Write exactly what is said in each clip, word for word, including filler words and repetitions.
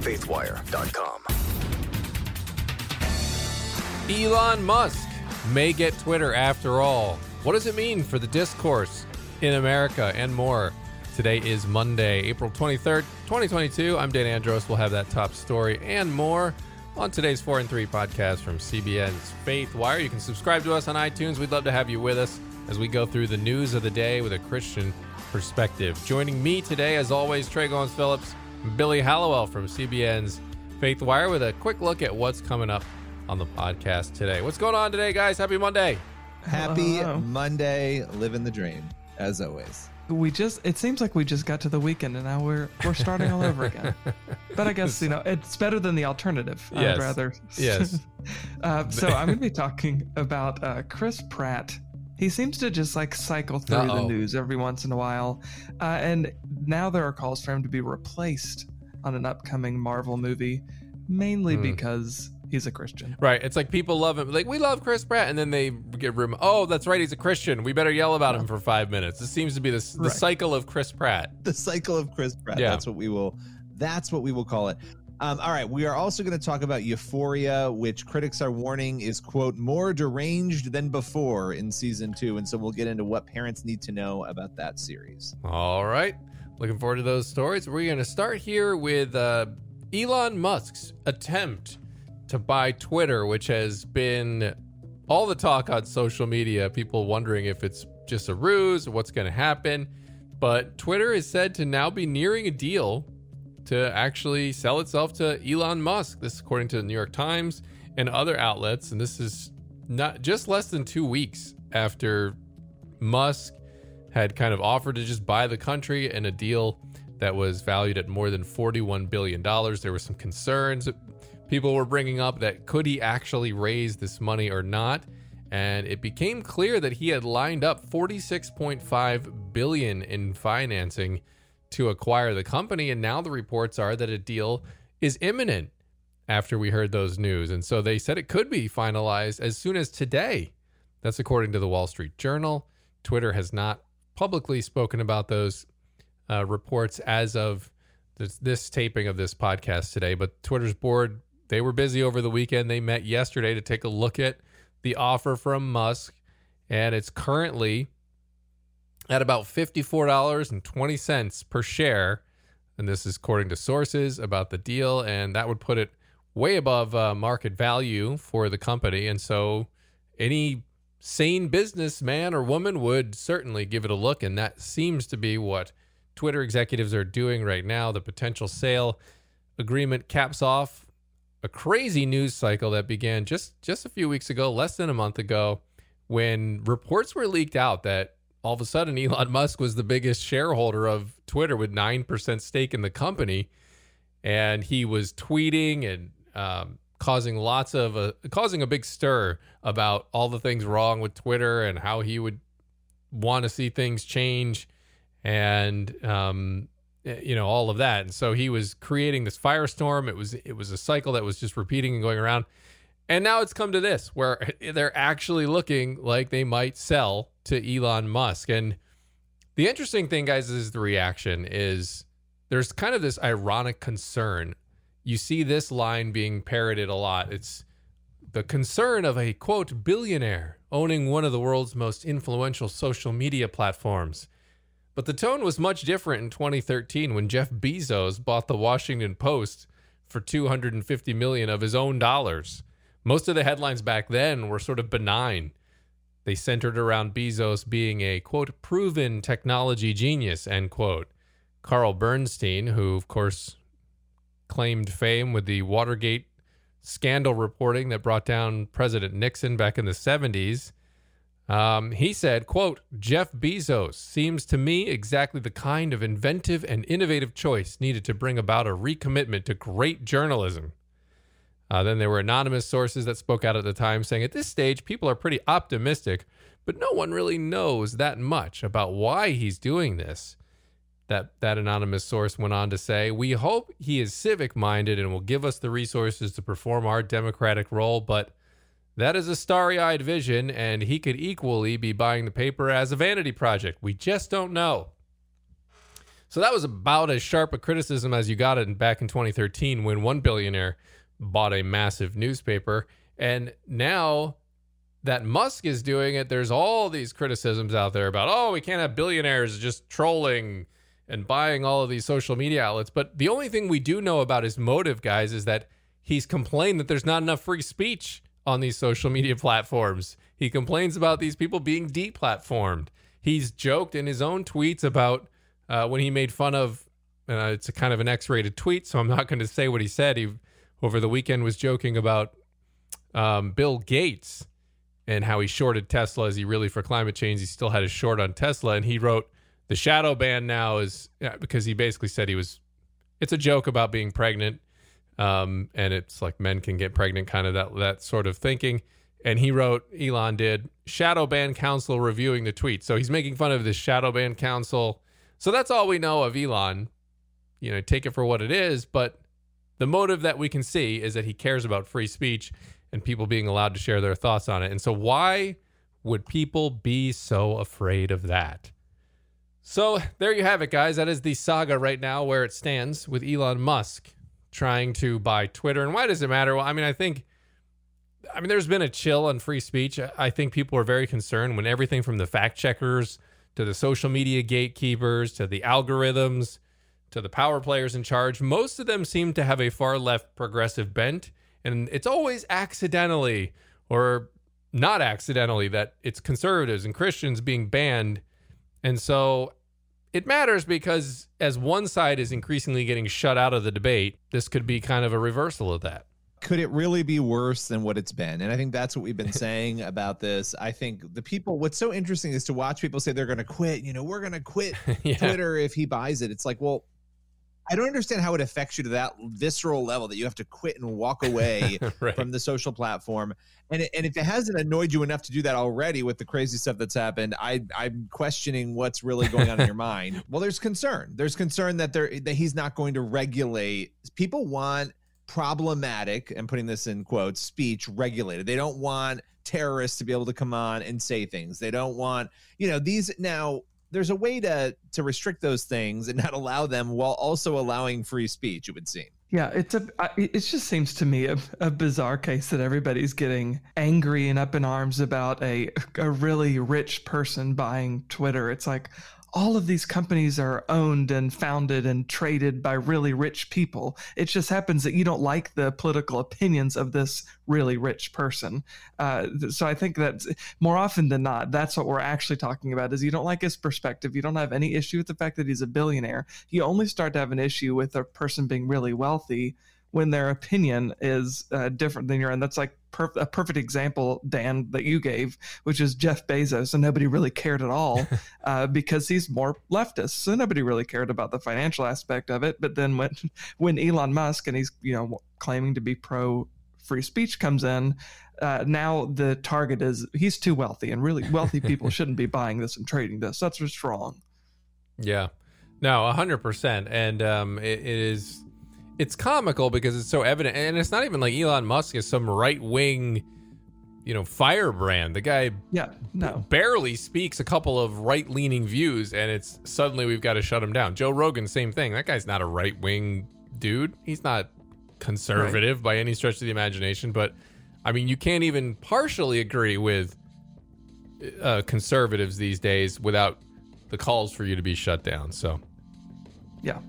faithwire dot com. Elon Musk may get Twitter after all. What does it mean for the discourse in America and more? Today is Monday, April twenty-third, twenty twenty-two. I'm Dan Andros. We'll have that top story and more on today's four and three Podcast from C B N's Faithwire. You can subscribe to us on iTunes. We'd love to have you with us as we go through the news of the day with a Christian perspective. Joining me today, as always, Trey Goins-Phillips, Billy Hallowell from C B N's Faithwire with a quick look at what's coming up on the podcast today. What's going on today, guys? Happy Monday. Happy Hello. Monday. Living the dream, as always. We just, it seems like we just got to the weekend and now we're we're starting all over again. But I guess, you know, it's better than the alternative. Yes. I'd rather. Yes. uh, so I'm going to be talking about uh, Chris Pratt. He seems to just like cycle through Uh-oh. the news every once in a while. Uh, and now there are calls for him to be replaced on an upcoming Marvel movie, mainly mm. because he's a Christian. Right. It's like people love him. Like, we love Chris Pratt. And then they get room. Oh, that's right. He's a Christian. We better yell about yeah. him for five minutes. This seems to be the, the right. cycle of Chris Pratt. The cycle of Chris Pratt. Yeah. That's what we will. That's what we will call it. Um, all right. We are also going to talk about Euphoria, which critics are warning is, quote, more deranged than before in season two. And so we'll get into what parents need to know about that series. All right. Looking forward to those stories. We're going to start here with uh, Elon Musk's attempt to buy Twitter, which has been all the talk on social media, people wondering if it's just a ruse or what's going to happen. But Twitter is said to now be nearing a deal to actually sell itself to Elon Musk. This is according to the New York Times and other outlets. And this is not just less than two weeks after Musk had kind of offered to just buy the country in a deal that was valued at more than forty-one billion dollars. There were some concerns people were bringing up that could he actually raise this money or not, and it became clear that he had lined up forty-six point five billion dollars in financing to acquire the company, and now the reports are that a deal is imminent after we heard those news, and so they said it could be finalized as soon as today. That's according to the Wall Street Journal. Twitter has not publicly spoken about those uh, reports as of this, this taping of this podcast today, but Twitter's board, they were busy over the weekend. They met yesterday to take a look at the offer from Musk, and it's currently at about fifty-four dollars and twenty cents per share. And this is according to sources about the deal, and that would put it way above uh, market value for the company. And so any sane businessman or woman would certainly give it a look, and that seems to be what Twitter executives are doing right now. The potential sale agreement caps off a crazy news cycle that began just, just a few weeks ago, less than a month ago, when reports were leaked out that all of a sudden Elon Musk was the biggest shareholder of Twitter with nine percent stake in the company. And he was tweeting and um, causing lots of, uh, causing a big stir about all the things wrong with Twitter and how he would want to see things change and, um, you know, all of that. And so he was creating this firestorm. It was it was a cycle that was just repeating and going around. And now it's come to this, where they're actually looking like they might sell to Elon Musk. And the interesting thing, guys, is the reaction is there's kind of this ironic concern. You see this line being parroted a lot. It's the concern of a, quote, billionaire owning one of the world's most influential social media platforms. But the tone was much different in twenty thirteen when Jeff Bezos bought the Washington Post for two hundred fifty million dollars of his own dollars. Most of the headlines back then were sort of benign. They centered around Bezos being a, quote, proven technology genius, end quote. Carl Bernstein, who, of course, claimed fame with the Watergate scandal reporting that brought down President Nixon back in the seventies, Um, he said, quote, Jeff Bezos seems to me exactly the kind of inventive and innovative choice needed to bring about a recommitment to great journalism. Uh, then there were anonymous sources that spoke out at the time saying at this stage, people are pretty optimistic, but no one really knows that much about why he's doing this. That, that anonymous source went on to say, we hope he is civic-minded and will give us the resources to perform our democratic role, but that is a starry-eyed vision, and he could equally be buying the paper as a vanity project. We just don't know. So that was about as sharp a criticism as you got it back in twenty thirteen when one billionaire bought a massive newspaper. And now that Musk is doing it, there's all these criticisms out there about, oh, we can't have billionaires just trolling and buying all of these social media outlets. But the only thing we do know about his motive, guys, is that he's complained that there's not enough free speech on these social media platforms. He complains about these people being deplatformed. He's joked in his own tweets about Uh, when he made fun of, uh, it's a kind of an X-rated tweet, so I'm not going to say what he said. He, over the weekend, was joking about um, Bill Gates and how he shorted Tesla. Is he really for climate change? He still had a short on Tesla, and he wrote, the shadow ban now is, yeah, because he basically said he was, it's a joke about being pregnant, um, and it's like men can get pregnant, kind of that, that sort of thinking. And he wrote, Elon did, shadow ban council reviewing the tweet. So he's making fun of the shadow ban council. So that's all we know of Elon. You know, take it for what it is, but the motive that we can see is that he cares about free speech and people being allowed to share their thoughts on it. And so why would people be so afraid of that? So there you have it, guys. That is the saga right now where it stands with Elon Musk trying to buy Twitter. And why does it matter? Well, I mean, I think, I mean, there's been a chill on free speech. I think people are very concerned when everything from the fact checkers to the social media gatekeepers, to the algorithms, to the power players in charge. Most of them seem to have a far left progressive bent, and it's always accidentally or not accidentally that it's conservatives and Christians being banned. And so it matters because as one side is increasingly getting shut out of the debate, this could be kind of a reversal of that. Could it really be worse than what it's been? And I think that's what we've been saying about this. I think the people, what's so interesting is to watch people say they're going to quit. You know, we're going to quit yeah. Twitter if he buys it. It's like, well, I don't understand how it affects you to that visceral level that you have to quit and walk away right. from the social platform. And and if it hasn't annoyed you enough to do that already with the crazy stuff that's happened, I, I'm questioning what's really going on in your mind. Well, there's concern. There's concern that there that he's not going to regulate. People want problematic, and putting this in quotes, speech regulated. They don't want terrorists to be able to come on and say things. They don't want, you know, these now there's a way to to restrict those things and not allow them while also allowing free speech, it would seem. Yeah, it's a it just seems to me a, a bizarre case that everybody's getting angry and up in arms about a a really rich person buying Twitter. It's like, all of these companies are owned and founded and traded by really rich people. It just happens that you don't like the political opinions of this really rich person. Uh, so I think that more often than not, that's what we're actually talking about is you don't like his perspective. You don't have any issue with the fact that he's a billionaire. You only start to have an issue with a person being really wealthy when their opinion is uh, different than your own. That's like perf- a perfect example, Dan, that you gave, which is Jeff Bezos, and nobody really cared at all uh, because he's more leftist. So nobody really cared about the financial aspect of it. But then when when Elon Musk, and he's you know claiming to be pro free speech, comes in, uh, now the target is he's too wealthy, and really wealthy people shouldn't be buying this and trading this. That's what's wrong. Yeah, no, one hundred percent. And um, it, it is... It's comical because it's so evident, and it's not even like Elon Musk is some right-wing, you know, firebrand. The guy yeah, no. barely speaks a couple of right-leaning views, and it's suddenly we've got to shut him down. Joe Rogan, same thing. That guy's not a right-wing dude. He's not conservative right. by any stretch of the imagination, but, I mean, you can't even partially agree with uh, conservatives these days without the calls for you to be shut down, so. Yeah.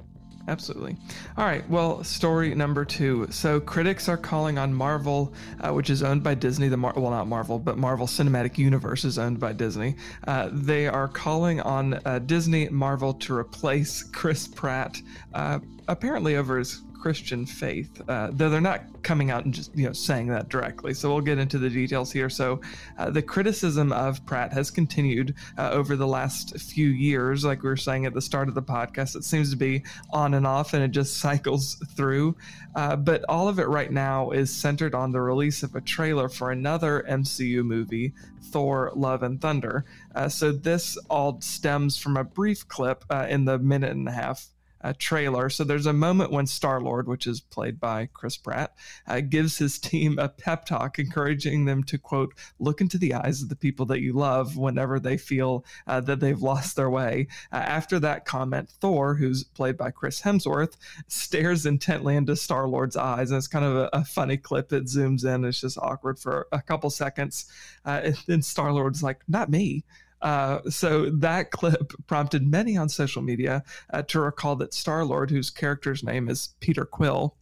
Absolutely. All right. Well, story number two. So critics are calling on Marvel, uh, which is owned by Disney. The Mar- well, not Marvel, but Marvel Cinematic Universe is owned by Disney. Uh, they are calling on uh, Disney Marvel to replace Chris Pratt, uh, apparently over his Christian faith, uh, though they're not coming out and just you know saying that directly. So we'll get into the details here. So uh, the criticism of Pratt has continued uh, over the last few years. Like we were saying at the start of the podcast, it seems to be on and off, and it just cycles through. Uh, but all of it right now is centered on the release of a trailer for another M C U movie, Thor: Love and Thunder. Uh, so this all stems from a brief clip uh, in the minute and a half uh, trailer. So there's a moment when Star-Lord, which is played by Chris Pratt, uh, gives his team a pep talk, encouraging them to, quote, look into the eyes of the people that you love whenever they feel uh, that they've lost their way. Uh, after that comment, Thor, who's played by Chris Hemsworth, stares intently into Star-Lord's eyes. And it's kind of a, a funny clip that zooms in. It's just awkward for a couple seconds. Uh, and then Star-Lord's like, not me. Uh, so that clip prompted many on social media uh, to recall that Star-Lord, whose character's name is Peter Quill,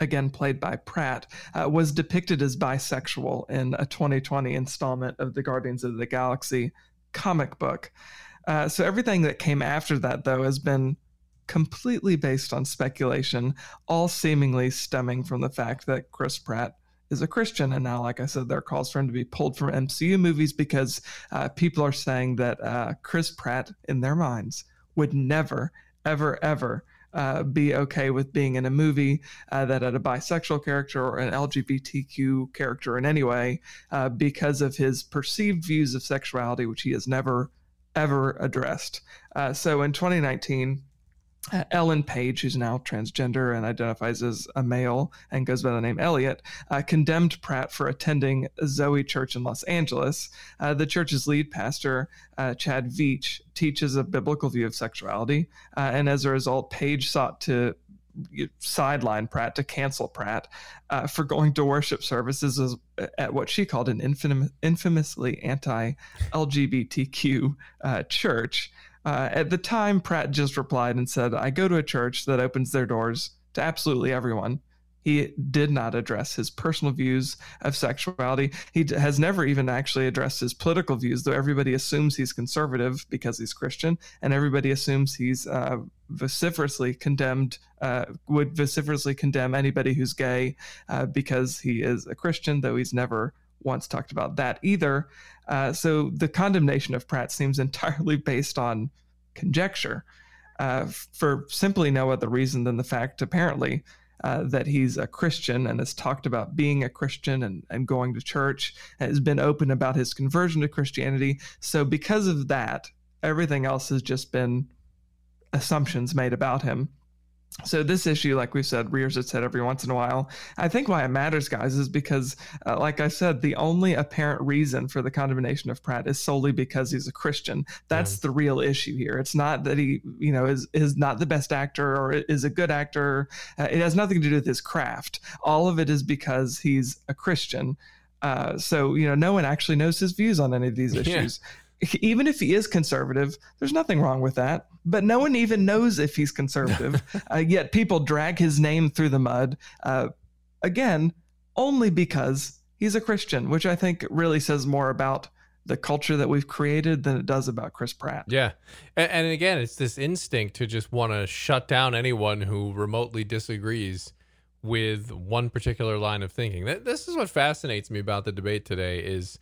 again played by Pratt, uh, was depicted as bisexual in a twenty twenty installment of the Guardians of the Galaxy comic book. Uh, so everything that came after that, though, has been completely based on speculation, all seemingly stemming from the fact that Chris Pratt is a Christian. And now, like I said, there are calls for him to be pulled from M C U movies because uh, people are saying that uh, Chris Pratt, in their minds, would never, ever, ever uh, be okay with being in a movie uh, that had a bisexual character or an L G B T Q character in any way uh, because of his perceived views of sexuality, which he has never, ever addressed. Uh, so in twenty nineteen, Uh, Ellen Page, who's now transgender and identifies as a male and goes by the name Elliot, uh, condemned Pratt for attending Zoe Church in Los Angeles. Uh, the church's lead pastor, uh, Chad Veach, teaches a biblical view of sexuality. Uh, and as a result, Page sought to sideline Pratt, to cancel Pratt uh, for going to worship services as, at what she called an infam- infamously anti-L G B T Q uh, church. Uh, at the time, Pratt just replied and said, I go to a church that opens their doors to absolutely everyone. He did not address his personal views of sexuality. He d- has never even actually addressed his political views, though everybody assumes he's conservative because he's Christian, and everybody assumes he's uh, vociferously condemned, uh, would vociferously condemn anybody who's gay uh, because he is a Christian, though he's never once talked about that either. Uh, so the condemnation of Pratt seems entirely based on conjecture uh, for simply no other reason than the fact, apparently, uh, that he's a Christian and has talked about being a Christian and, and going to church, has been open about his conversion to Christianity. So because of that, everything else has just been assumptions made about him. So this issue, like we said, rears its head every once in a while. I think why it matters, guys, is because, uh, like I said, the only apparent reason for the condemnation of Pratt is solely because he's a Christian. That's mm-hmm. the real issue here. It's not that he, you know, is is not the best actor or is a good actor. Uh, it has nothing to do with his craft. All of it is because he's a Christian. Uh, so, you know, no one actually knows his views on any of these issues. Yeah. Even if he is conservative, there's nothing wrong with that. But no one even knows if he's conservative, uh, yet people drag his name through the mud, uh, again, only because he's a Christian, which I think really says more about the culture that we've created than it does about Chris Pratt. Yeah. And, and again, it's this instinct to just want to shut down anyone who remotely disagrees with one particular line of thinking. This is what fascinates me about the debate today is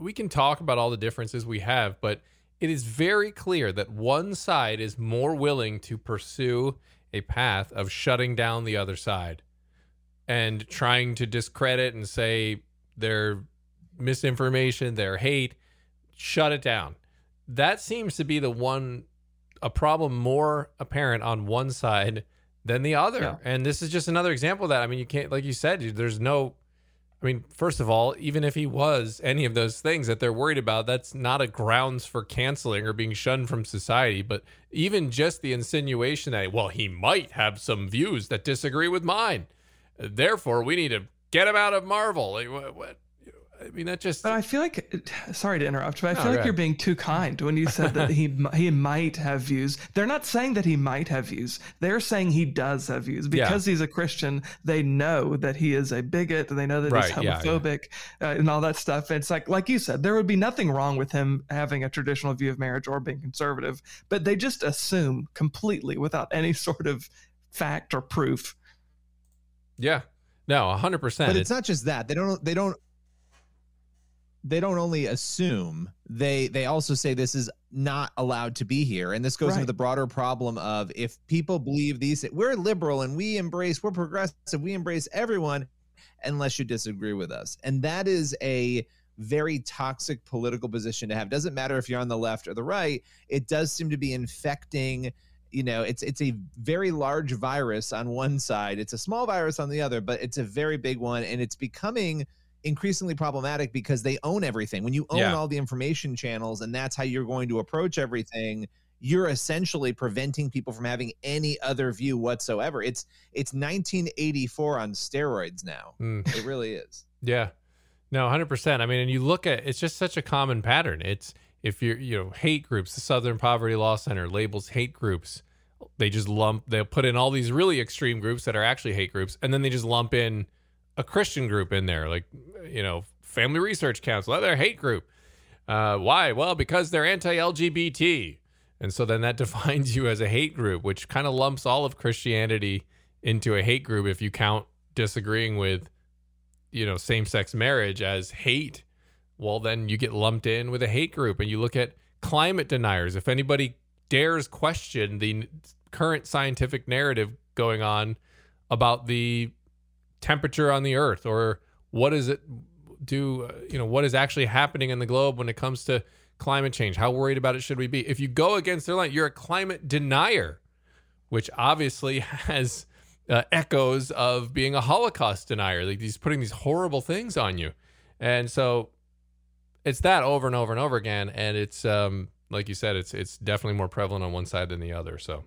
we can talk about all the differences we have, but it is very clear that one side is more willing to pursue a path of shutting down the other side and trying to discredit and say their misinformation, their hate, shut it down. That seems to be the one, a problem more apparent on one side than the other. Yeah. And this is just another example of that. I mean, you can't, like you said, there's no, I mean, first of all, even if he was any of those things that they're worried about, that's not a grounds for canceling or being shunned from society. But even just the insinuation that, well, he might have some views that disagree with mine, therefore, we need to get him out of Marvel. Like, what, what? I mean, that just... But I feel like... Sorry to interrupt, but I feel oh, like right. you're being too kind when you said that he he might have views. They're not saying that he might have views. They're saying he does have views. Because yeah. he's a Christian, they know that he is a bigot, and they know that right. he's homophobic yeah, yeah. Uh, and all that stuff. And it's like, like you said, there would be nothing wrong with him having a traditional view of marriage or being conservative, but they just assume completely without any sort of fact or proof. Yeah. No, one hundred percent. But it's, it's not just that. They don't... They don't... They don't only assume, they they also say this is not allowed to be here. And this goes right. into the broader problem of if people believe these, we're liberal and we embrace, we're progressive, we embrace everyone unless you disagree with us. And that is a very toxic political position to have. Doesn't matter if you're on the left or the right, it does seem to be infecting you know, it's it's a very large virus on one side. It's a small virus on the other, but it's a very big one. And it's becoming increasingly problematic because they own everything. When you own yeah. all the information channels, and that's how you're going to approach everything, you're essentially preventing people from having any other view whatsoever. It's it's nineteen eighty-four on steroids now. Mm. It really is. Yeah. No, one hundred percent. I mean, and you look at, it's just such a common pattern. It's, if you're, you know, hate groups, the Southern Poverty Law Center labels hate groups. They just lump, they'll put in all these really extreme groups that are actually hate groups. And then they just lump in a Christian group in there, like, you know, Family Research Council, they're a hate group. Uh, why? Well, because they're anti-L G B T. And so then that defines you as a hate group, which kind of lumps all of Christianity into a hate group if you count disagreeing with, you know, same-sex marriage as hate. Well, then you get lumped in with a hate group. And you look at climate deniers. If anybody dares question the current scientific narrative going on about the temperature on the earth, or what is it do, you know, what is actually happening in the globe when it comes to climate change, how worried about it should we be? If you go against their line, you're a climate denier, which obviously has uh, echoes of being a Holocaust denier, like these putting these horrible things on you. And so it's that over and over and over again. And it's, um, like you said, it's, it's definitely more prevalent on one side than the other. So.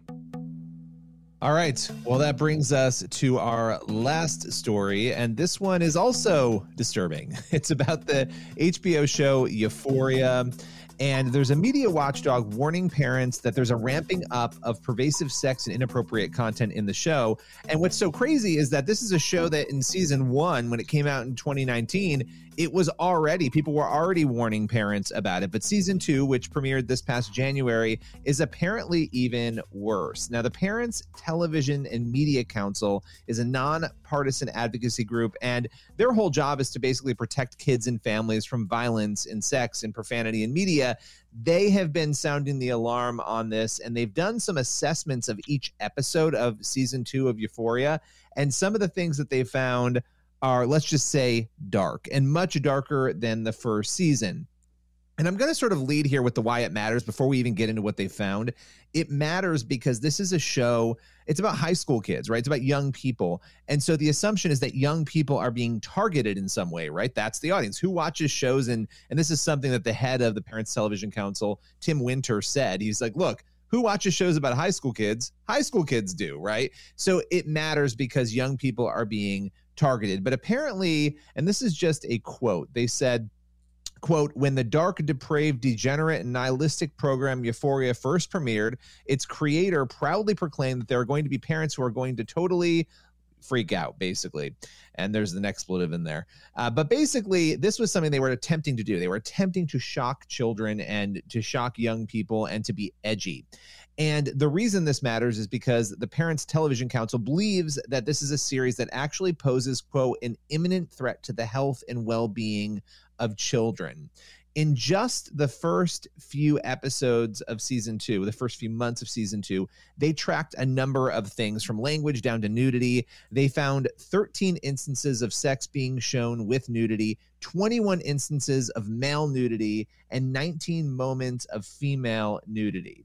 All right. Well, that brings us to our last story. And this one is also disturbing. It's about the H B O show Euphoria. And there's a media watchdog warning parents that there's a ramping up of pervasive sex and inappropriate content in the show. And what's so crazy is that this is a show that in season one, when it came out in twenty nineteen, it was already, people were already warning parents about it. But season two, which premiered this past January, is apparently even worse. Now, the Parents Television and Media Council is a nonpartisan advocacy group, and their whole job is to basically protect kids and families from violence and sex and profanity in media. They have been sounding the alarm on this, and they've done some assessments of each episode of season two of Euphoria. And some of the things that they found are, let's just say, dark, and much darker than the first season. And I'm going to sort of lead here with the why it matters before we even get into what they found. It matters because this is a show, it's about high school kids, right? It's about young people. And so the assumption is that young people are being targeted in some way, right? That's the audience who watches shows. And, and this is something that the head of the Parents Television Council, Tim Winter, said. He's like, look, who watches shows about high school kids? High school kids do, right? So it matters because young people are being targeted. But apparently, and this is just a quote, they said, quote, when the dark, depraved, degenerate, and nihilistic program Euphoria first premiered, its creator proudly proclaimed that there are going to be parents who are going to totally freak out, basically. And there's an expletive in there. Uh, but basically, this was something they were attempting to do. They were attempting to shock children and to shock young people and to be edgy. And the reason this matters is because the Parents Television Council believes that this is a series that actually poses, quote, an imminent threat to the health and well-being of children. In just the first few episodes of season two, the first few months of season two, they tracked a number of things from language down to nudity. They found thirteen instances of sex being shown with nudity, twenty-one instances of male nudity, and nineteen moments of female nudity.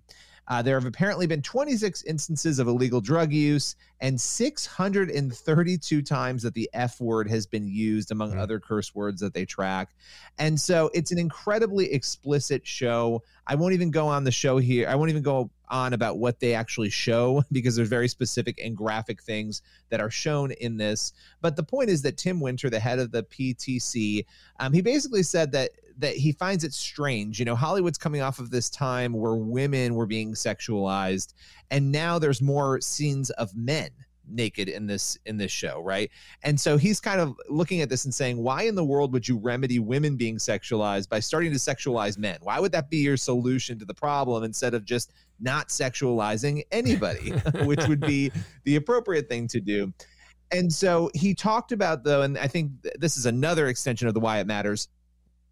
Uh, there have apparently been twenty-six instances of illegal drug use and six hundred thirty-two times that the F word has been used, among mm-hmm. other curse words that they track. And so it's an incredibly explicit show. I won't even go on the show here. I won't even go on about what they actually show because there's very specific and graphic things that are shown in this. But the point is that Tim Winter, the head of the P T C, um, he basically said that that he finds it strange. You know, Hollywood's coming off of this time where women were being sexualized, and now there's more scenes of men naked in this in this show, right? And so he's kind of looking at this and saying, why in the world would you remedy women being sexualized by starting to sexualize men? Why would that be your solution to the problem instead of just not sexualizing anybody, which would be the appropriate thing to do? And so he talked about, though, and I think this is another extension of the why it matters,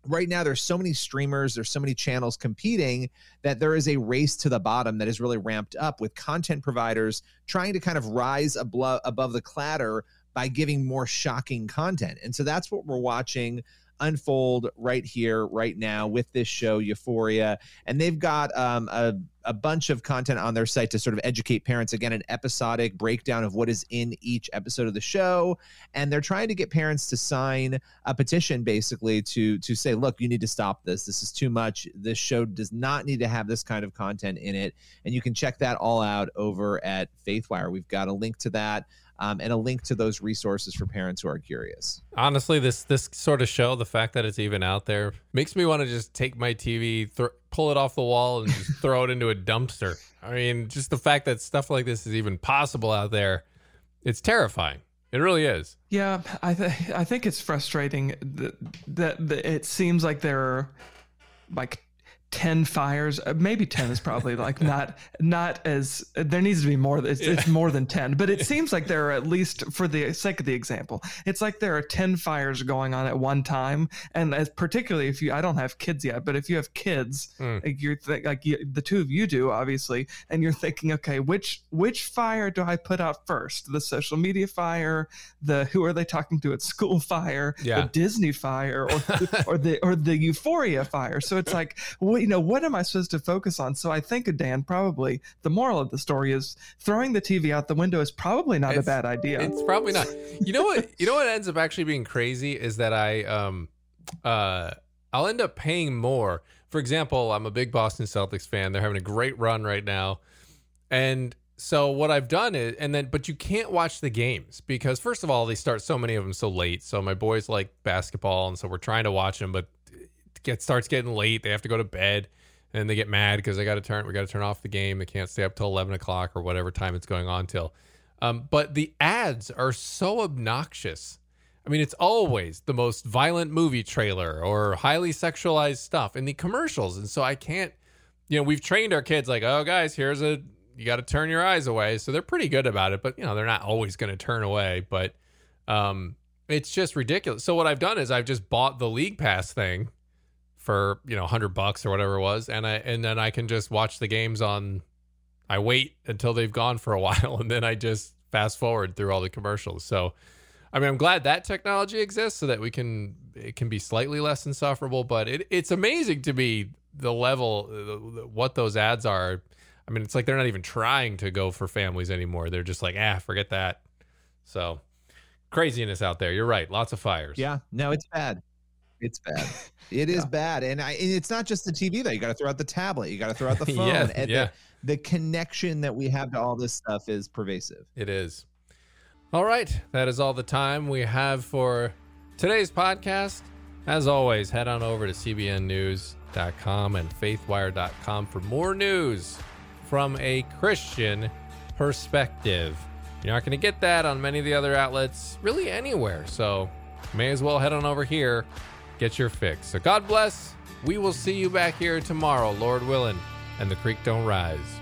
right now there's so many streamers, there's so many channels competing that there is a race to the bottom that is really ramped up with content providers trying to kind of rise above, above the clatter by giving more shocking content. And so that's what we're watching unfold right here, right now with this show Euphoria. And they've got um, a a bunch of content on their site to sort of educate parents. Again, an episodic breakdown of what is in each episode of the show. And they're trying to get parents to sign a petition, basically, to to say, look, you need to stop this. This is too much. This show does not need to have this kind of content in it. And you can check that all out over at Faithwire. We've got a link to that. Um, and a link to those resources for parents who are curious. Honestly, this this sort of show, the fact that it's even out there, makes me want to just take my T V, th- pull it off the wall, and just throw it into a dumpster. I mean, just the fact that stuff like this is even possible out there, it's terrifying. It really is. Yeah, I th- I think it's frustrating that, that, that it seems like there are like ten fires, maybe ten is probably like not not as there needs to be more. It's, yeah. It's more than ten, but it seems like there are, at least for the sake of the example, it's like there are ten fires going on at one time. And as particularly if you, I don't have kids yet, but if you have kids, mm. like you're th- like you, the two of you do, obviously, and you're thinking, okay, which which fire do I put out first? The social media fire, the who are they talking to at school fire, yeah. the Disney fire, or or the or the Euphoria fire. So it's like, what you know, what am I supposed to focus on? So I think, Dan, probably the moral of the story is throwing the T V out the window is probably not it's, a bad idea. It's probably not. You know what? You know what ends up actually being crazy is that I, um, uh, I'll end up paying more. For example, I'm a big Boston Celtics fan. They're having a great run right now, and so what I've done is, and then, but you can't watch the games because first of all, they start so many of them so late. So my boys like basketball, and so we're trying to watch them, but. It starts getting late. They have to go to bed, and they get mad because they got to turn. We got to turn off the game. They can't stay up till eleven o'clock or whatever time it's going on till. Um, but the ads are so obnoxious. I mean, it's always the most violent movie trailer or highly sexualized stuff in the commercials, and so I can't. You know, we've trained our kids like, oh, guys, here's a. You got to turn your eyes away. So they're pretty good about it, but you know, they're not always going to turn away. But um, it's just ridiculous. So what I've done is I've just bought the League Pass thing. For you know, a hundred bucks or whatever it was, and I and then I can just watch the games on. I wait until they've gone for a while, and then I just fast forward through all the commercials. So, I mean, I'm glad that technology exists so that we can it can be slightly less insufferable. But it it's amazing to me the level the, the, what those ads are. I mean, it's like they're not even trying to go for families anymore. They're just like, ah, forget that. So, craziness out there. You're right. Lots of fires. Yeah. No, it's bad. It's bad. It yeah. is bad. And I. And it's not just the T V, though. You got to throw out the tablet. You got to throw out the phone. yeah, and yeah. The, the connection that we have to all this stuff is pervasive. It is. All right. That is all the time we have for today's podcast. As always, head on over to C B N news dot com and faithwire dot com for more news from a Christian perspective. You're not going to get that on many of the other outlets, really anywhere. So may as well head on over here. Get your fix. So God bless. We will see you back here tomorrow, Lord willing, and the creek don't rise.